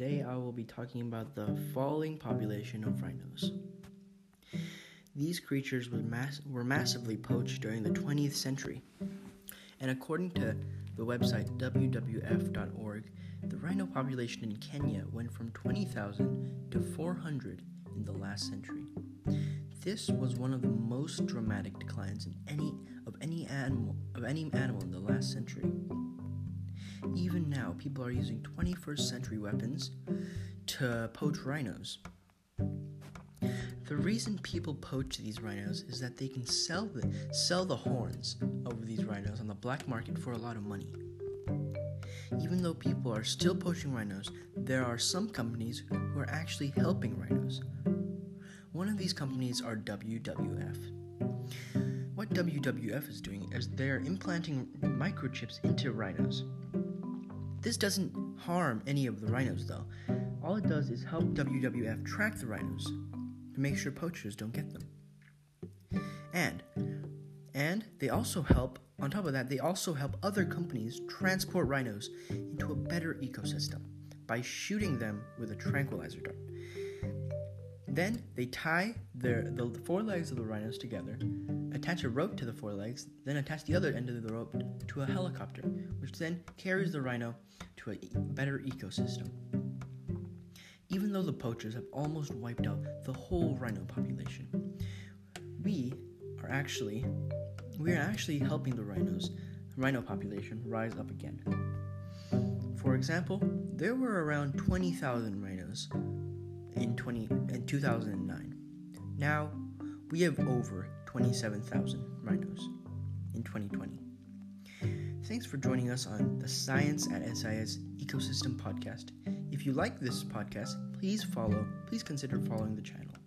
Today I will be talking about the falling population of rhinos. These creatures were massively poached during the 20th century, and according to the website WWF.org, the rhino population in Kenya went from 20,000 to 400 in the last century. This was one of the most dramatic declines in any animal in the last century. Even now, people are using 21st century weapons to poach rhinos. The reason people poach these rhinos is that they can sell the horns of these rhinos on the black market for a lot of money. Even though people are still poaching rhinos, there are some companies who are actually helping rhinos. One of these companies are WWF. What WWF is doing is they are implanting microchips into rhinos. This doesn't harm any of the rhinos though. All it does is help WWF track the rhinos to make sure poachers don't get them. And they also help, on top of that, they also help other companies transport rhinos into a better ecosystem by shooting them with a tranquilizer dart. Then they tie the forelegs of the rhinos together, attach a rope to the forelegs, then attach the other end of the rope to a helicopter, which then carries the rhino to a better ecosystem. Even though the poachers have almost wiped out the whole rhino population, we are actually helping the rhino population rise up again. For example, there were around 20,000 rhinos in 2009. Now, we have over 27,000 rhinos in 2020. Thanks for joining us on the Science at SIS Ecosystem Podcast. If you like this podcast, please consider following the channel.